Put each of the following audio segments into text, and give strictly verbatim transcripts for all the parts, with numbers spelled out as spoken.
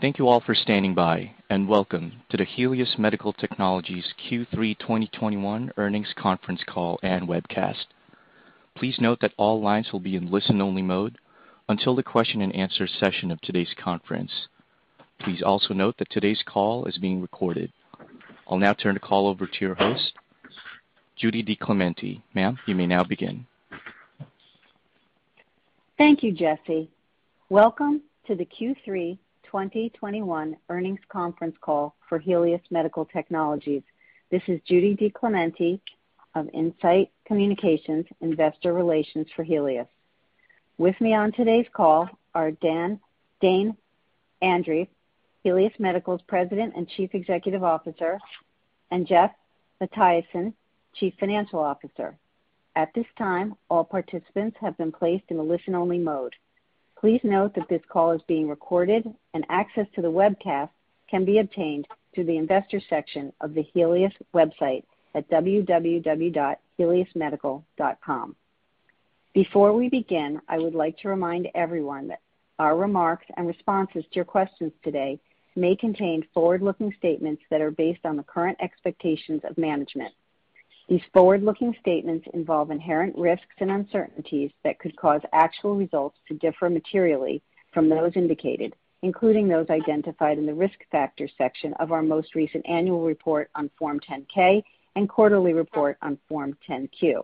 Thank you all for standing by, and welcome to the Helius Medical Technologies Q three twenty twenty-one Earnings Conference Call and Webcast. Please note that all lines will be in listen-only mode until the question and answer session of today's conference. Please also note that today's call is being recorded. I'll now turn the call over to your host, Judy DiClemente. Ma'am, you may now begin. Thank you, Jesse. Welcome to the Q three twenty twenty-one Earnings Conference Call for Helius Medical Technologies. This is Judy DiClemente of Insight Communications, Investor Relations for Helius. With me on today's call are Dan, Dane Andrie, Helius Medical's President and Chief Executive Officer, and Jeff Matiasen, Chief Financial Officer. At this time, all participants have been placed in a listen-only mode. Please note that this call is being recorded, and access to the webcast can be obtained through the investor section of the Helius website at w w w dot helius medical dot com. Before we begin, I would like to remind everyone that our remarks and responses to your questions today may contain forward-looking statements that are based on the current expectations of management. These forward-looking statements involve inherent risks and uncertainties that could cause actual results to differ materially from those indicated, including those identified in the Risk Factors section of our most recent annual report on Form ten K and quarterly report on Form ten Q.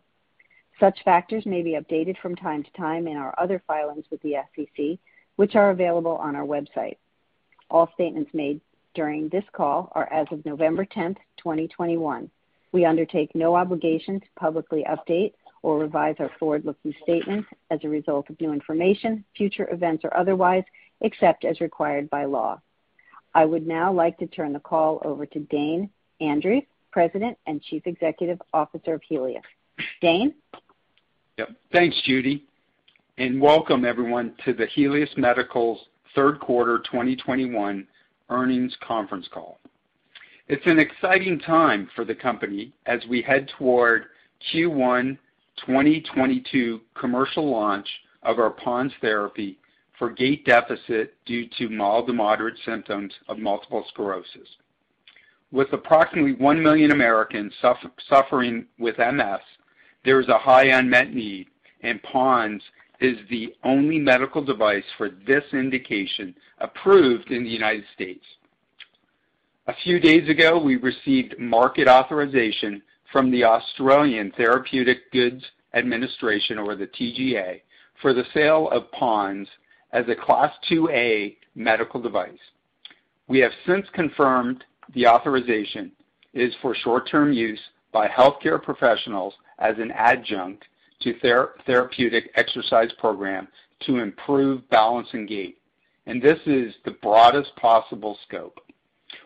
Such factors may be updated from time to time in our other filings with the S E C, which are available on our website. All statements made during this call are as of November tenth, twenty twenty-one. We undertake no obligation to publicly update or revise our forward-looking statements as a result of new information, future events, or otherwise, except as required by law. I would now like to turn the call over to Dane Andrie, President and Chief Executive Officer of Helius. Dane? Yep. Thanks, Judy, and welcome, everyone, to the Helius Medical's third quarter twenty twenty-one earnings conference call. It's an exciting time for the company as we head toward Q one twenty twenty-two commercial launch of our PoNS therapy for gait deficit due to mild to moderate symptoms of multiple sclerosis. With approximately one million Americans suffer, suffering with M S, there is a high unmet need, and PoNS is the only medical device for this indication approved in the United States. A few days ago, we received market authorization from the Australian Therapeutic Goods Administration, or the T G A, for the sale of PoNS as a Class two A medical device. We have since confirmed the authorization is for short-term use by healthcare professionals as an adjunct to ther- therapeutic exercise program to improve balance and gait, and this is the broadest possible scope.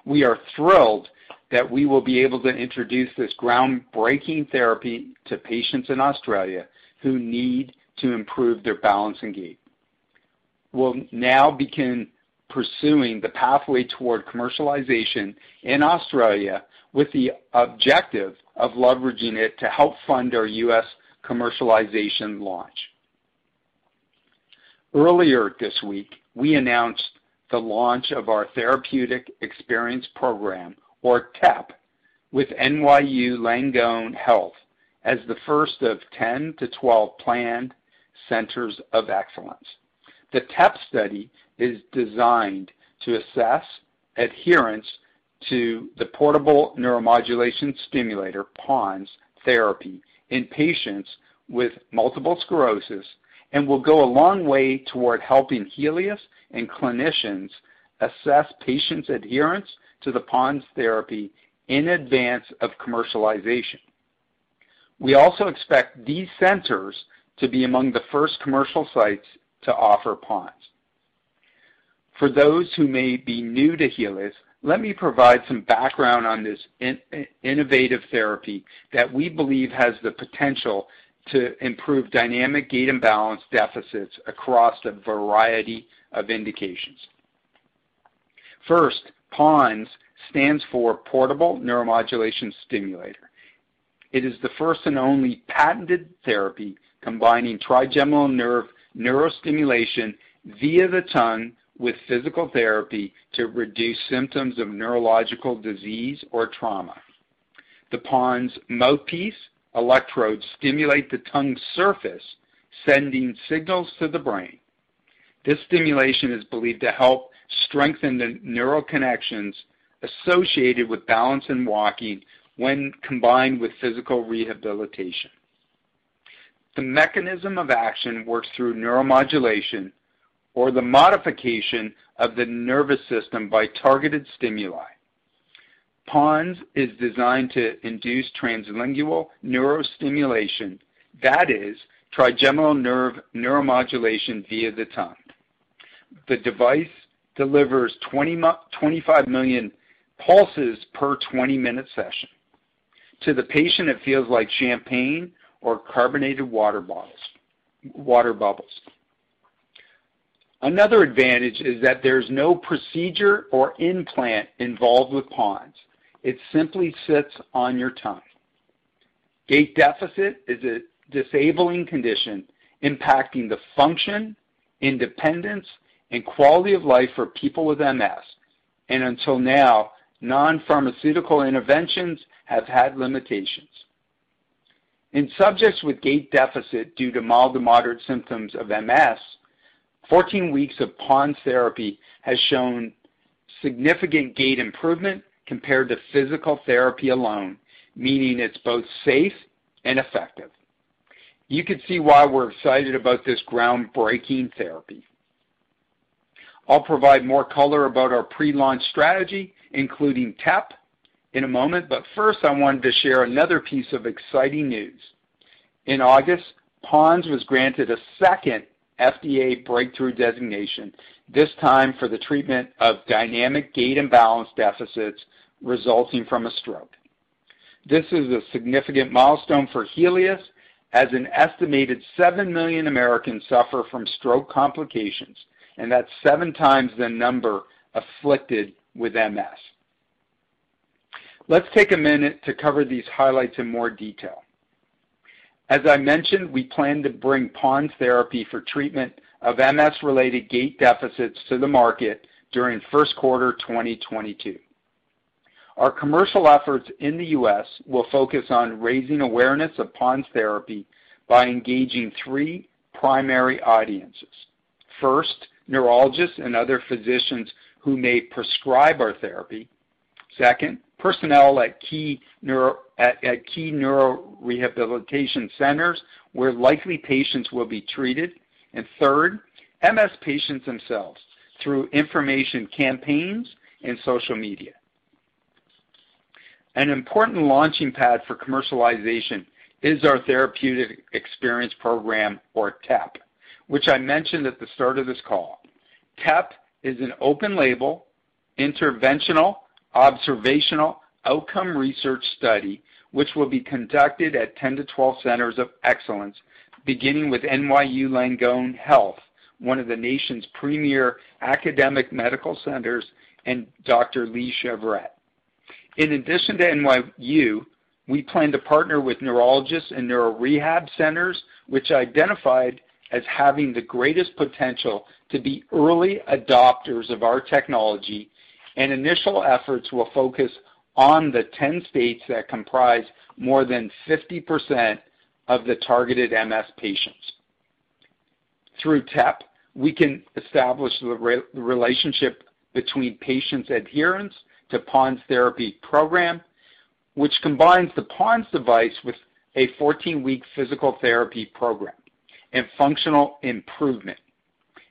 We are thrilled that we will be able to introduce this groundbreaking therapy to patients in Australia who need to improve their balance and gait. We'll now begin pursuing the pathway toward commercialization in Australia with the objective of leveraging it to help fund our U S commercialization launch. Earlier this week, we announced the launch of our Therapeutic Experience Program, or T E P, with N Y U Langone Health as the first of ten to twelve planned centers of excellence. The T E P study is designed to assess adherence to the Portable Neuromodulation Stimulator, PoNS, therapy in patients with multiple sclerosis, and will go a long way toward helping Helius and clinicians assess patients' adherence to the PoNS therapy in advance of commercialization. We also expect these centers to be among the first commercial sites to offer PoNS. For those who may be new to Helius, let me provide some background on this in, in, innovative therapy that we believe has the potential to improve dynamic gait imbalance deficits across a variety of indications. First, PONS stands for Portable Neuromodulation Stimulator. It is the first and only patented therapy combining trigeminal nerve neurostimulation via the tongue with physical therapy to reduce symptoms of neurological disease or trauma. The PONS mouthpiece electrodes stimulate the tongue surface, sending signals to the brain. This stimulation is believed to help strengthen the neural connections associated with balance and walking when combined with physical rehabilitation. The mechanism of action works through neuromodulation, or the modification of the nervous system by targeted stimuli. PONS is designed to induce translingual neurostimulation, that is, trigeminal nerve neuromodulation via the tongue. The device delivers twenty-five million pulses per twenty minute session. To the patient, it feels like champagne or carbonated water bottles, water bubbles. Another advantage is that there's no procedure or implant involved with PONS. It simply sits on your tongue. Gait deficit is a disabling condition impacting the function, independence, and quality of life for people with M S. And until now, non-pharmaceutical interventions have had limitations. In subjects with gait deficit due to mild to moderate symptoms of M S, fourteen weeks of PONS therapy has shown significant gait improvement compared to physical therapy alone, meaning it's both safe and effective. You can see why we're excited about this groundbreaking therapy. I'll provide more color about our pre-launch strategy, including T E P, in a moment, but first I wanted to share another piece of exciting news. In August, PONS was granted a second F D A breakthrough designation, this time for the treatment of dynamic gait imbalance deficits resulting from a stroke. This is a significant milestone for Helius, as an estimated seven million Americans suffer from stroke complications, and that's seven times the number afflicted with M S. Let's take a minute to cover these highlights in more detail. As I mentioned, we plan to bring PONS therapy for treatment of M S-related gait deficits to the market during first quarter twenty twenty-two. Our commercial efforts in the U S will focus on raising awareness of PONS therapy by engaging three primary audiences. First, neurologists and other physicians who may prescribe our therapy. Second, personnel at key, neuro, at, at key neurorehabilitation centers where likely patients will be treated. And third, M S patients themselves through information campaigns and social media. An important launching pad for commercialization is our Therapeutic Experience Program, or T E P, which I mentioned at the start of this call. T E P is an open-label, interventional, observational outcome research study which will be conducted at ten to twelve centers of excellence, beginning with N Y U Langone Health, one of the nation's premier academic medical centers, and Doctor Lee Chevret. In addition to N Y U, we plan to partner with neurologists and neurorehab centers, which identified as having the greatest potential to be early adopters of our technology, and initial efforts will focus on the ten states that comprise more than fifty percent of the targeted M S patients. Through T E P, we can establish the re relationship between patients' adherence to PONS therapy program, which combines the PONS device with a fourteen week physical therapy program and functional improvement.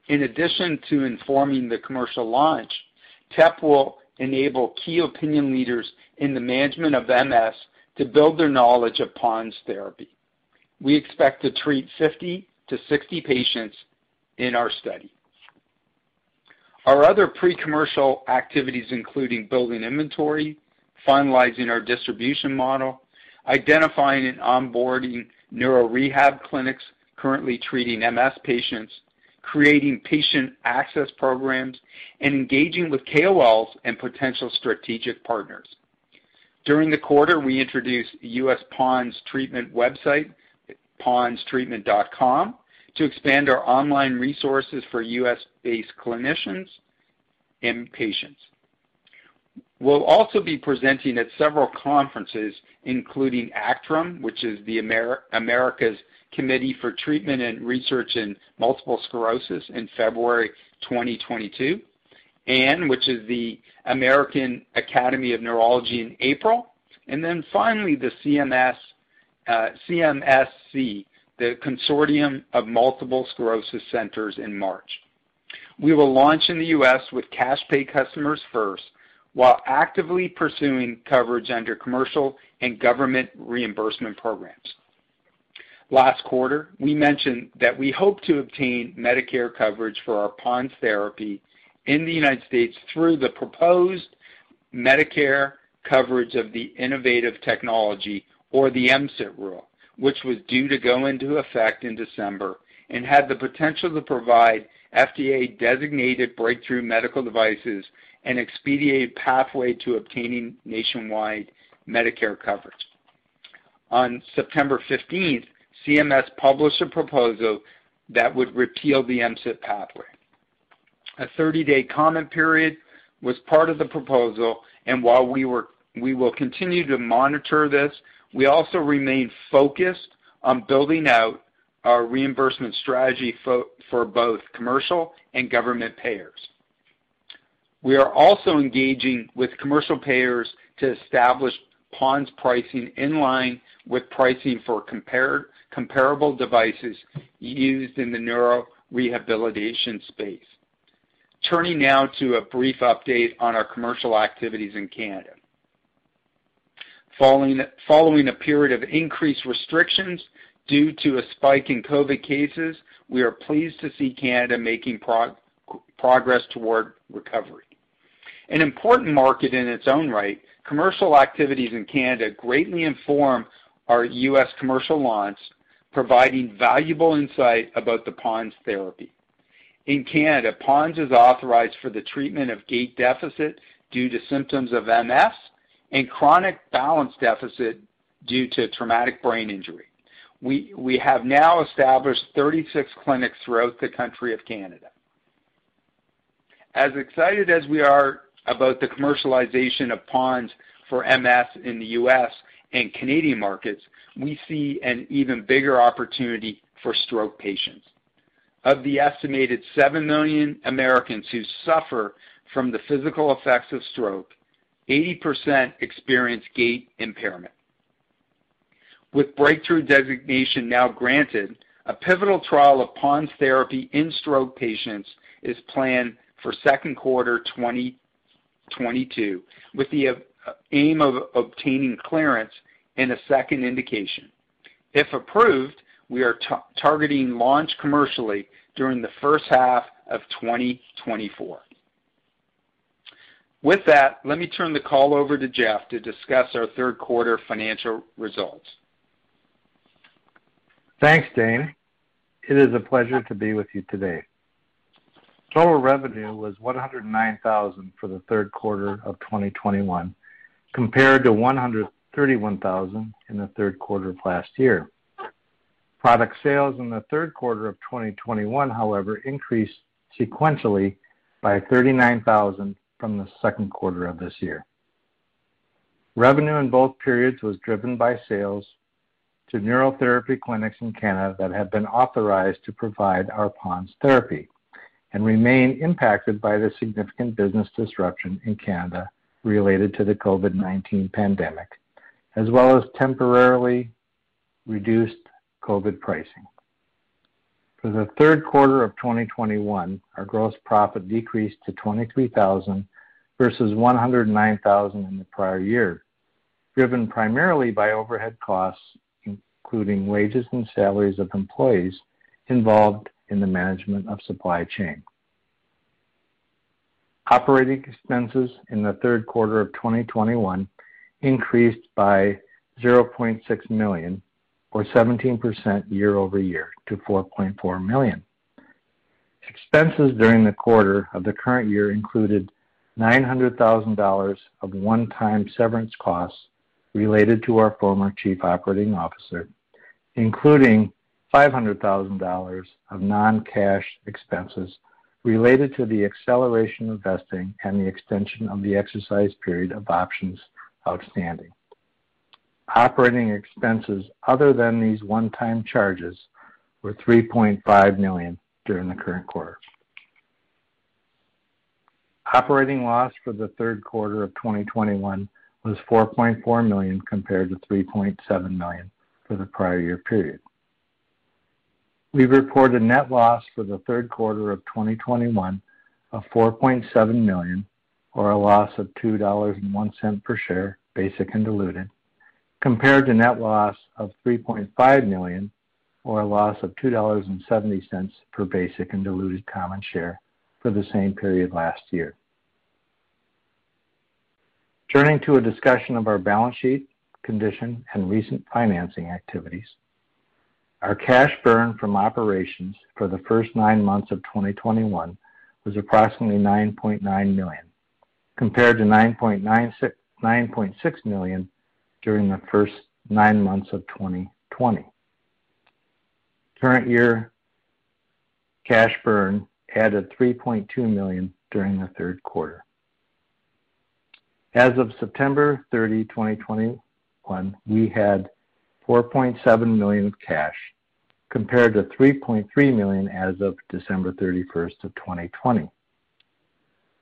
In addition to informing the commercial launch, T E P will enable key opinion leaders in the management of M S to build their knowledge of PONS therapy. We expect to treat fifty to sixty patients in our study. Our other pre-commercial activities, including building inventory, finalizing our distribution model, identifying and onboarding neuro rehab clinics currently treating M S patients, creating patient access programs, and engaging with K O Ls and potential strategic partners. During the quarter, we introduced the U S P O N S treatment website, P O N S treatment dot com, to expand our online resources for U S-based clinicians and patients. We'll also be presenting at several conferences, including ACTRIM, which is the Amer- America's Committee for Treatment and Research in Multiple Sclerosis in February twenty twenty-two, and which is the American Academy of Neurology in April, and then finally the C M S, uh, C M S C, the Consortium of Multiple Sclerosis Centers in March. We will launch in the U S with cash pay customers first, while actively pursuing coverage under commercial and government reimbursement programs. Last quarter, we mentioned that we hope to obtain Medicare coverage for our P O N S therapy in the United States through the proposed Medicare coverage of the Innovative Technology, or the M S I T rule, which was due to go into effect in December and had the potential to provide F D A-designated breakthrough medical devices an expedited pathway to obtaining nationwide Medicare coverage. On September fifteenth, C M S published a proposal that would repeal the M S I T pathway. A thirty-day comment period was part of the proposal, and while we were, we will continue to monitor this, we also remain focused on building out our reimbursement strategy for, for both commercial and government payers. We are also engaging with commercial payers to establish P O N S pricing in line with pricing for compar- comparable devices used in the neurorehabilitation space. Turning now to a brief update on our commercial activities in Canada. Following, following a period of increased restrictions due to a spike in COVID cases, we are pleased to see Canada making pro- progress toward recovery. An important market in its own right, commercial activities in Canada greatly inform our U S commercial launch, providing valuable insight about the P O N S therapy. In Canada, P O N S is authorized for the treatment of gait deficit due to symptoms of M S and chronic balance deficit due to traumatic brain injury. We, we have now established thirty-six clinics throughout the country of Canada. As excited as we are about the commercialization of P O N S for M S in the U S and Canadian markets, we see an even bigger opportunity for stroke patients. Of the estimated seven million Americans who suffer from the physical effects of stroke, eighty percent experience gait impairment. With breakthrough designation now granted, a pivotal trial of P O N S therapy in stroke patients is planned for second quarter twenty twenty-two, with the aim of obtaining clearance in a second indication. If approved, we are t- targeting launch commercially during the first half of twenty twenty-four. With that, let me turn the call over to Jeff to discuss our third quarter financial results. Thanks, Dane. It is a pleasure to be with you today. Total revenue was one hundred nine thousand dollars for the third quarter of twenty twenty-one, compared to one hundred thirty-one thousand dollars in the third quarter of last year. Product sales in the third quarter of twenty twenty-one, however, increased sequentially by thirty-nine thousand dollars from the second quarter of this year. Revenue in both periods was driven by sales to neurotherapy clinics in Canada that have been authorized to provide our P O N S therapy and remain impacted by the significant business disruption in Canada related to the COVID nineteen pandemic, as well as temporarily reduced COVID pricing. For the third quarter of twenty twenty-one, our gross profit decreased to twenty-three thousand dollars versus one hundred nine thousand dollars in the prior year, driven primarily by overhead costs, including wages and salaries of employees involved in the management of supply chain. Operating expenses in the third quarter of twenty twenty-one increased by zero point six million dollars or seventeen percent year over year to four point four million dollars. Expenses during the quarter of the current year included nine hundred thousand dollars of one-time severance costs related to our former chief operating officer, including five hundred thousand dollars of non-cash expenses related to the acceleration of vesting and the extension of the exercise period of options outstanding. Operating expenses other than these one-time charges were three point five million dollars during the current quarter. Operating loss for the third quarter of twenty twenty-one was four point four million dollars compared to three point seven million dollars for the prior year period. We reported net loss for the third quarter of twenty twenty-one of four point seven million dollars, or a loss of two dollars and one cent per share, basic and diluted, compared to net loss of three point five million dollars, or a loss of two dollars and seventy cents per basic and diluted common share for the same period last year. Turning to a discussion of our balance sheet, condition, and recent financing activities, our cash burn from operations for the first nine months of twenty twenty-one was approximately nine point nine million dollars, compared to nine point six million dollars during the first nine months of twenty twenty. Current year cash burn added three point two million dollars during the third quarter. As of September thirtieth, twenty twenty-one, we had four point seven million dollars of cash compared to three point three million dollars as of December thirty-first of twenty twenty.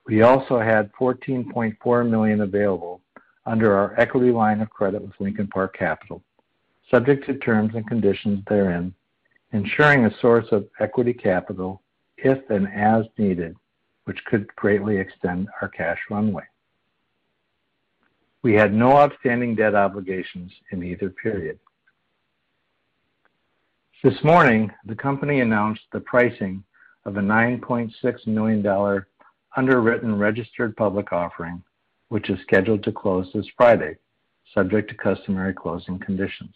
We also had fourteen point four million dollars available under our equity line of credit with Lincoln Park Capital, subject to terms and conditions therein, ensuring a source of equity capital if and as needed, which could greatly extend our cash runway. We had no outstanding debt obligations in either period. This morning, the company announced the pricing of a nine point six million dollars underwritten registered public offering, which is scheduled to close this Friday, subject to customary closing conditions.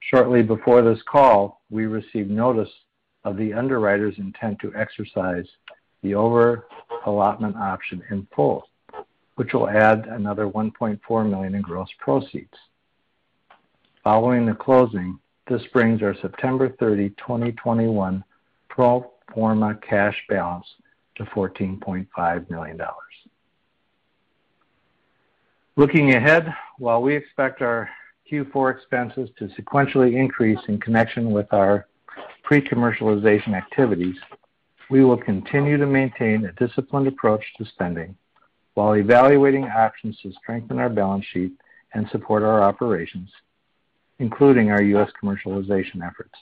Shortly before this call, we received notice of the underwriter's intent to exercise the over-allotment option in full, which will add another one point four million dollars in gross proceeds. Following the closing, this brings our September thirtieth, twenty twenty-one pro forma cash balance to fourteen point five million dollars. Looking ahead, while we expect our Q four expenses to sequentially increase in connection with our pre-commercialization activities, we will continue to maintain a disciplined approach to spending while evaluating options to strengthen our balance sheet and support our operations, including our U S commercialization efforts.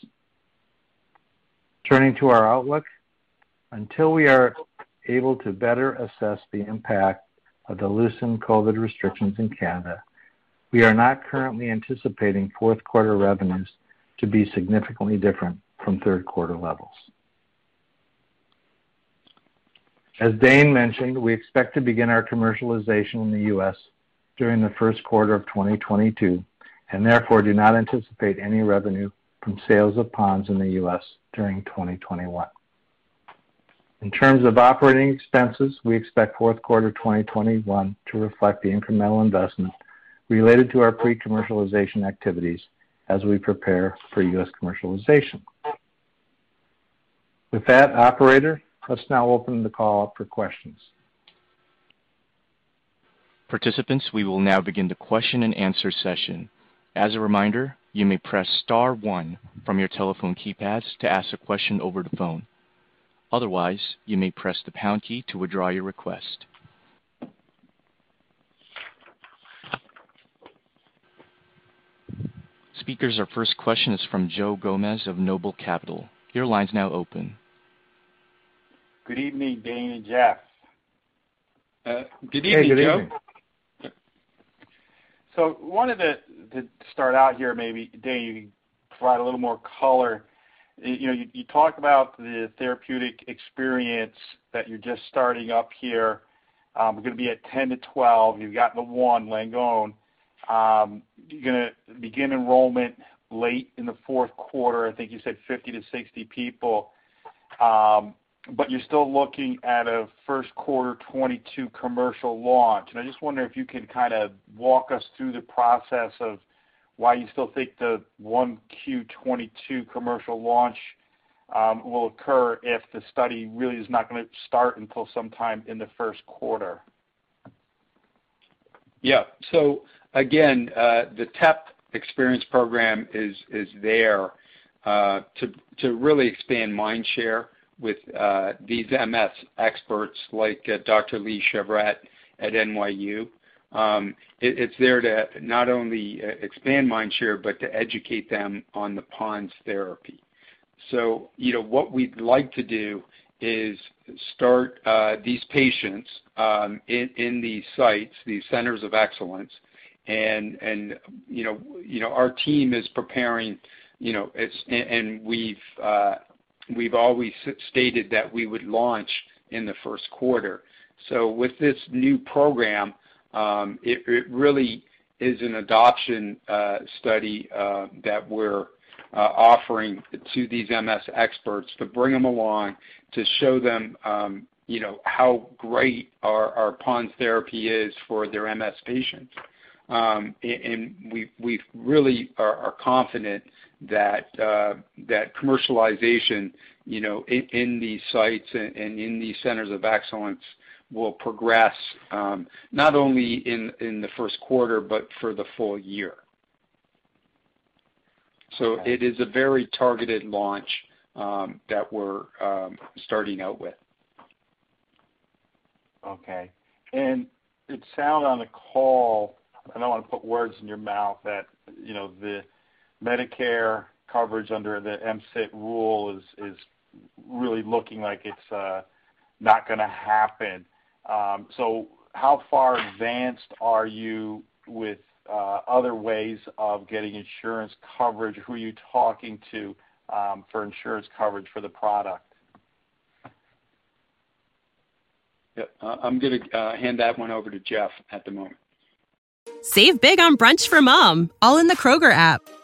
Turning to our outlook, until we are able to better assess the impact of the loosened COVID restrictions in Canada, we are not currently anticipating fourth quarter revenues to be significantly different from third quarter levels. As Dane mentioned, we expect to begin our commercialization in the U S during the first quarter of twenty twenty-two, and therefore do not anticipate any revenue from sales of ponds in the U S during twenty twenty-one. In terms of operating expenses, we expect fourth quarter twenty twenty-one to reflect the incremental investment related to our pre-commercialization activities as we prepare for U S commercialization. With that, operator, let's now open the call up for questions. Participants, we will now begin the question and answer session. As a reminder, you may press star one from your telephone keypads to ask a question over the phone. Otherwise, you may press the pound key to withdraw your request. Speakers, our first question is from Joe Gomez of Noble Capital. Your line's now open. Good evening, Dane and Jeff. Uh, good evening, hey, good Joe. Evening. So wanted to, to start out here, maybe, Dane, you can provide a little more color you know, you, you talk about the therapeutic experience that you're just starting up here. Um, we're going to be at ten to twelve. You've got the one, Langone. Um, you're going to begin enrollment late in the fourth quarter. I think you said fifty to sixty people. Um, but you're still looking at a first quarter twenty-two commercial launch. And I just wonder if you can kind of walk us through the process of why you still think the one Q twenty-two commercial launch um, will occur if the study really is not going to start until sometime in the first quarter. Yeah. So, again, uh, the T E P experience program is, is there uh, to, to really expand mind share with uh, these M S experts like uh, Doctor Lee Chevret at N Y U. Um, it, it's there to not only uh, expand mindshare, but to educate them on the PoNS therapy. So, you know, what we'd like to do is start uh, these patients um, in, in these sites, these centers of excellence, and and you know, you know, our team is preparing. You know, it's and, and we've uh, we've always stated that we would launch in the first quarter. So, with this new program. Um, it, it really is an adoption uh, study uh, that we're uh, offering to these M S experts to bring them along to show them, um, you know, how great our, our PoNS therapy is for their M S patients. Um, and we, we really are, are confident that uh, that commercialization, you know, in, in these sites and, and in these centers of excellence will progress um, not only in, in the first quarter, but for the full year. So okay. It is a very targeted launch um, that we're um, starting out with. Okay. And it sounded on the call, I don't want to put words in your mouth, that, you know, the Medicare coverage under the M S I T rule is, is really looking like it's uh, not going to happen. Um, so how far advanced are you with uh, other ways of getting insurance coverage? Who are you talking to um, for insurance coverage for the product? Yeah, I'm going to uh, hand that one over to Jeff at the moment. Save big on brunch for mom, all in the Kroger app.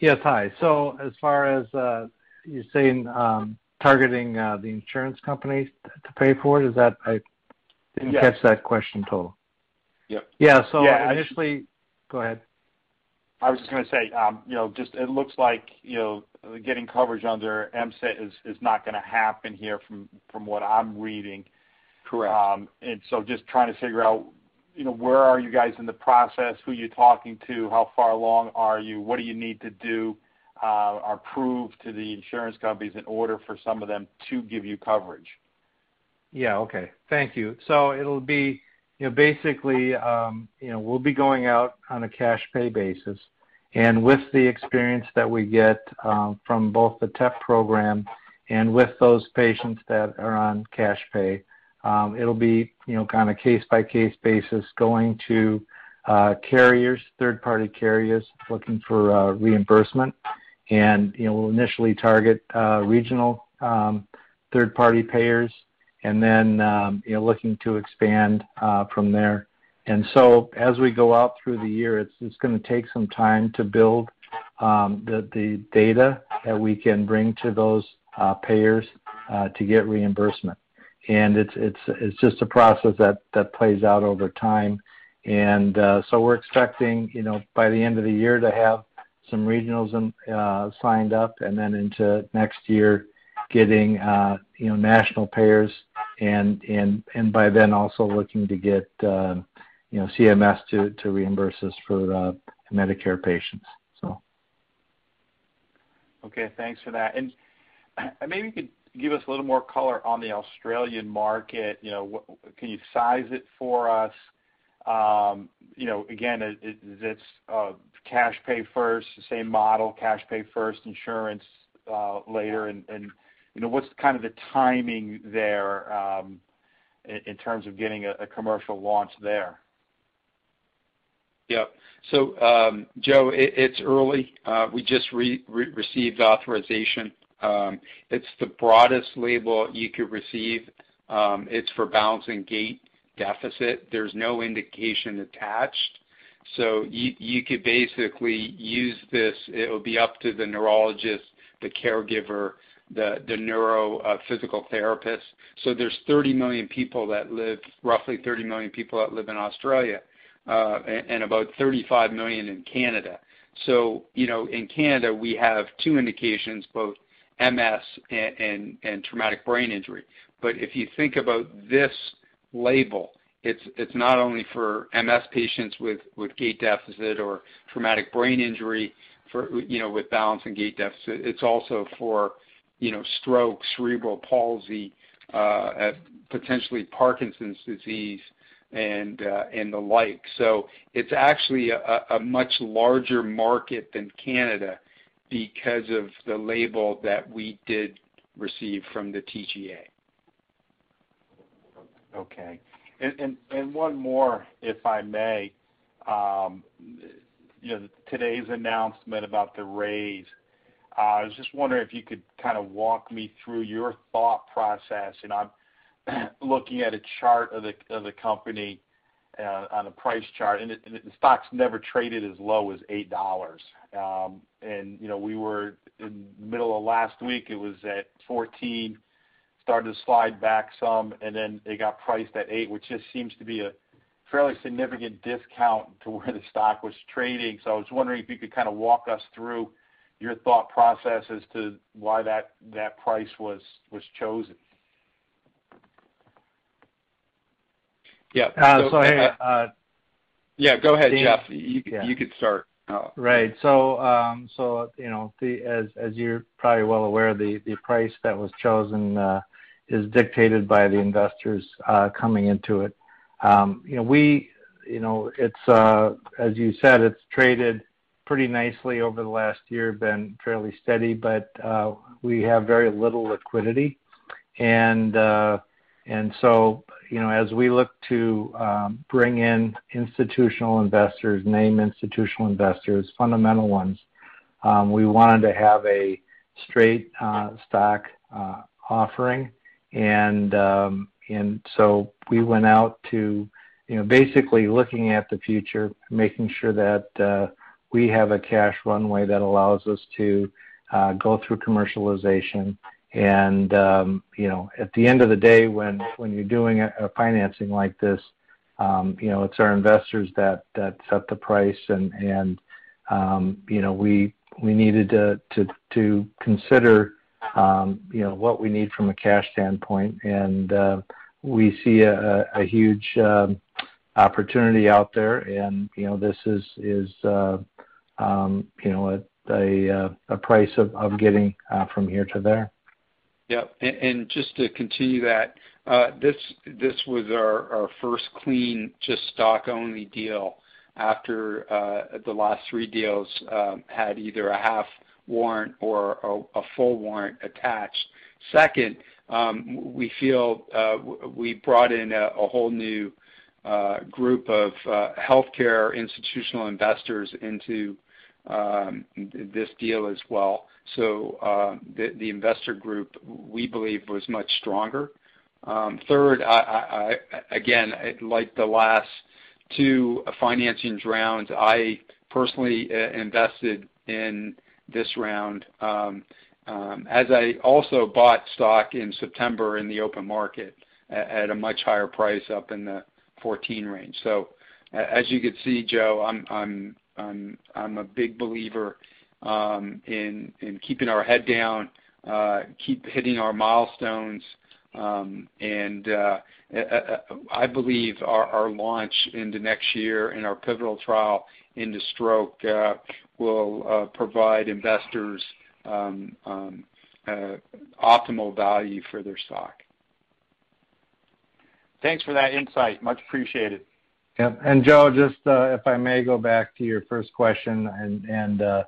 Yes, hi. So as far as uh, you're saying um, targeting uh, the insurance companies to pay for it, is that I didn't yes. catch that question total. Yep. Yeah, so yeah, initially, just, go ahead. I was just going to say, um, you know, just it looks like, you know, getting coverage under M S I T is, is not going to happen here from, from what I'm reading. Correct. Um, and so just trying to figure out, you know, where are you guys in the process? Who are you talking to? How far along are you? What do you need to do uh, or prove to the insurance companies in order for some of them to give you coverage? Yeah, okay. Thank you. So it'll be, you know, basically, um, you know, we'll be going out on a cash pay basis. And with the experience that we get um, from both the T E P program and with those patients that are on cash pay, Um, it'll be, you know, on a case-by-case basis going to uh, carriers, third-party carriers, looking for uh, reimbursement. And, you know, we'll initially target uh, regional um, third-party payers and then, um, you know, looking to expand uh, from there. And so as we go out through the year, it's, it's going to take some time to build um, the, the data that we can bring to those uh, payers uh, to get reimbursement. And it's it's it's just a process that, that plays out over time, and uh, so we're expecting, you know, by the end of the year to have some regionals in, uh, signed up, and then into next year, getting uh, you know national payers, and and and by then also looking to get uh, you know C M S to, to reimburse us for uh, Medicare patients. So. Okay, thanks for that. And maybe you could give us a little more color on the Australian market. You know, what, can you size it for us? Um, you know, again, it, it, it's uh, cash pay first, the same model, cash pay first, insurance uh, later, and, and you know, what's kind of the timing there um, in, in terms of getting a, a commercial launch there? Yeah. So, um, Joe, it, it's early. Uh, we just re re received authorization. Um, it's the broadest label you could receive. Um, it's for balance and gait deficit. There's no indication attached. So you, you could basically use this. It will be up to the neurologist, the caregiver, the, the neuro uh, physical therapist. So there's thirty million people that live, roughly thirty million people that live in Australia. Uh, and, and about thirty-five million in Canada. So, you know, in Canada, we have two indications, both M S and, and, and traumatic brain injury. But if you think about this label, it's, it's not only for M S patients with, with gait deficit or traumatic brain injury, for, you know, with balance and gait deficit. It's also for, you know, stroke, cerebral palsy, uh, potentially Parkinson's disease, and uh, and the like. So it's actually a, a much larger market than Canada because of the label that we did receive from the T G A. Okay, and and, and one more, if I may. Um, you know, today's announcement about the raise. Uh, I was just wondering if you could kind of walk me through your thought process, and I'm. looking at a chart of the of the company uh, on a price chart, and, it, and it, the stock's never traded as low as eight dollars. Um, and you know, we were in the middle of last week; it was at fourteen, started to slide back some, and then it got priced at eight, which just seems to be a fairly significant discount to where the stock was trading. So I was wondering if you could kind of walk us through your thought process as to why that that price was was chosen. Yeah. Uh, so, so hey, uh, uh, yeah. Go ahead, Dane, Jeff. You yeah. you could start. Oh. Right. So um, so you know, the, as as you're probably well aware, the the price that was chosen uh, is dictated by the investors uh, coming into it. Um, you know, we you know it's uh, as you said, it's traded pretty nicely over the last year, been fairly steady, but uh, we have very little liquidity, and uh, and so. You know, as we look to um, bring in institutional investors, name institutional investors, fundamental ones, um, we wanted to have a straight uh, stock uh, offering, and um, and so we went out to, you know, basically looking at the future, making sure that uh, we have a cash runway that allows us to uh, go through commercialization. And, um, you know, at the end of the day, when, when you're doing a, a financing like this, um, you know, it's our investors that, that set the price. And, and um, you know, we, we needed to, to, to consider, um, you know, what we need from a cash standpoint. And uh, we see a, a huge um, opportunity out there. And, you know, this is, is uh, um, you know, a, a, a price of, of getting uh, from here to there. Yeah, and, and just to continue that, uh, this this was our, our first clean, just stock-only deal after uh, the last three deals um, had either a half warrant or a, a full warrant attached. Second, um, we feel uh, we brought in a, a whole new uh, group of uh, healthcare institutional investors into Um, this deal as well. So uh, the, the investor group, we believe, was much stronger. Um, third, I, I, I, again, like the last two financing rounds, I personally uh, invested in this round, um, um, as I also bought stock in September in the open market at, at a much higher price, up in the fourteen range. So uh, as you could see, Joe, I'm, I'm I'm, I'm a big believer um, in, in keeping our head down, uh, keep hitting our milestones, um, and uh, I believe our, our launch into next year and our pivotal trial into stroke uh, will uh, provide investors um, um, uh, optimal value for their stock. Thanks for that insight. Much appreciated. Yep. And Joe, just uh, if I may go back to your first question, and, and uh,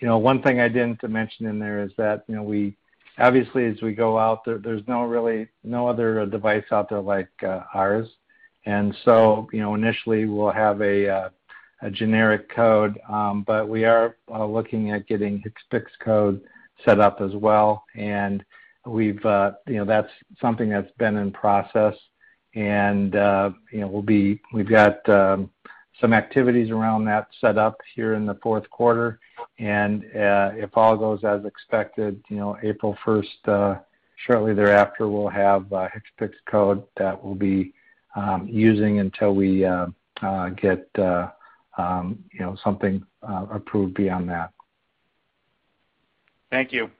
you know, one thing I didn't mention in there is that, you know, we obviously as we go out there, there's no really no other device out there like uh, ours, and so, you know, initially we'll have a uh, a generic code, um, but we are uh, looking at getting H C P C S code set up as well, and we've uh, you know, that's something that's been in process. And uh, you know, we'll be we've got um, some activities around that set up here in the fourth quarter, and uh, if all goes as expected, you know, April first, uh, shortly thereafter, we'll have uh, H C P C S code that we'll be um, using until we uh, uh, get uh, um, you know, something uh, approved beyond that. Thank you.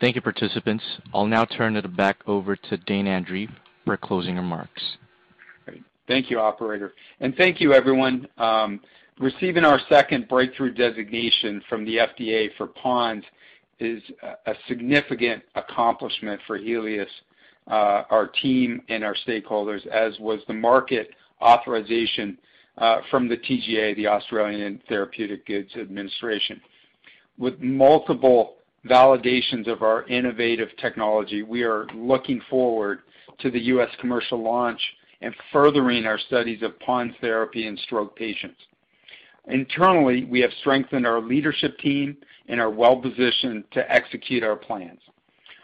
Thank you, participants. I'll now turn it back over to Dane Andrie for closing remarks. Great. Thank you, operator. And thank you, everyone. Um, receiving our second breakthrough designation from the F D A for P O N S is a, a significant accomplishment for Helius, uh, our team, and our stakeholders, as was the market authorization uh, from the T G A, the Australian Therapeutic Goods Administration. With multiple validations of our innovative technology, we are looking forward to the U S commercial launch and furthering our studies of P O N S therapy in stroke patients. Internally, we have strengthened our leadership team and are well positioned to execute our plans.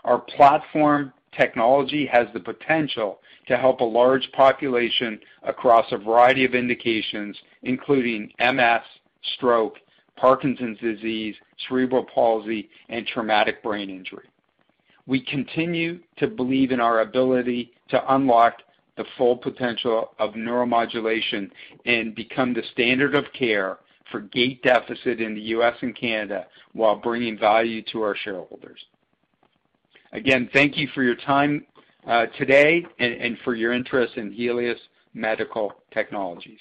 Our platform technology has the potential to help a large population across a variety of indications, including M S, stroke, Parkinson's disease, cerebral palsy, and traumatic brain injury. We continue to believe in our ability to unlock the full potential of neuromodulation and become the standard of care for gait deficit in the U S and Canada, while bringing value to our shareholders. Again, thank you for your time uh, today and, and for your interest in Helius Medical Technologies.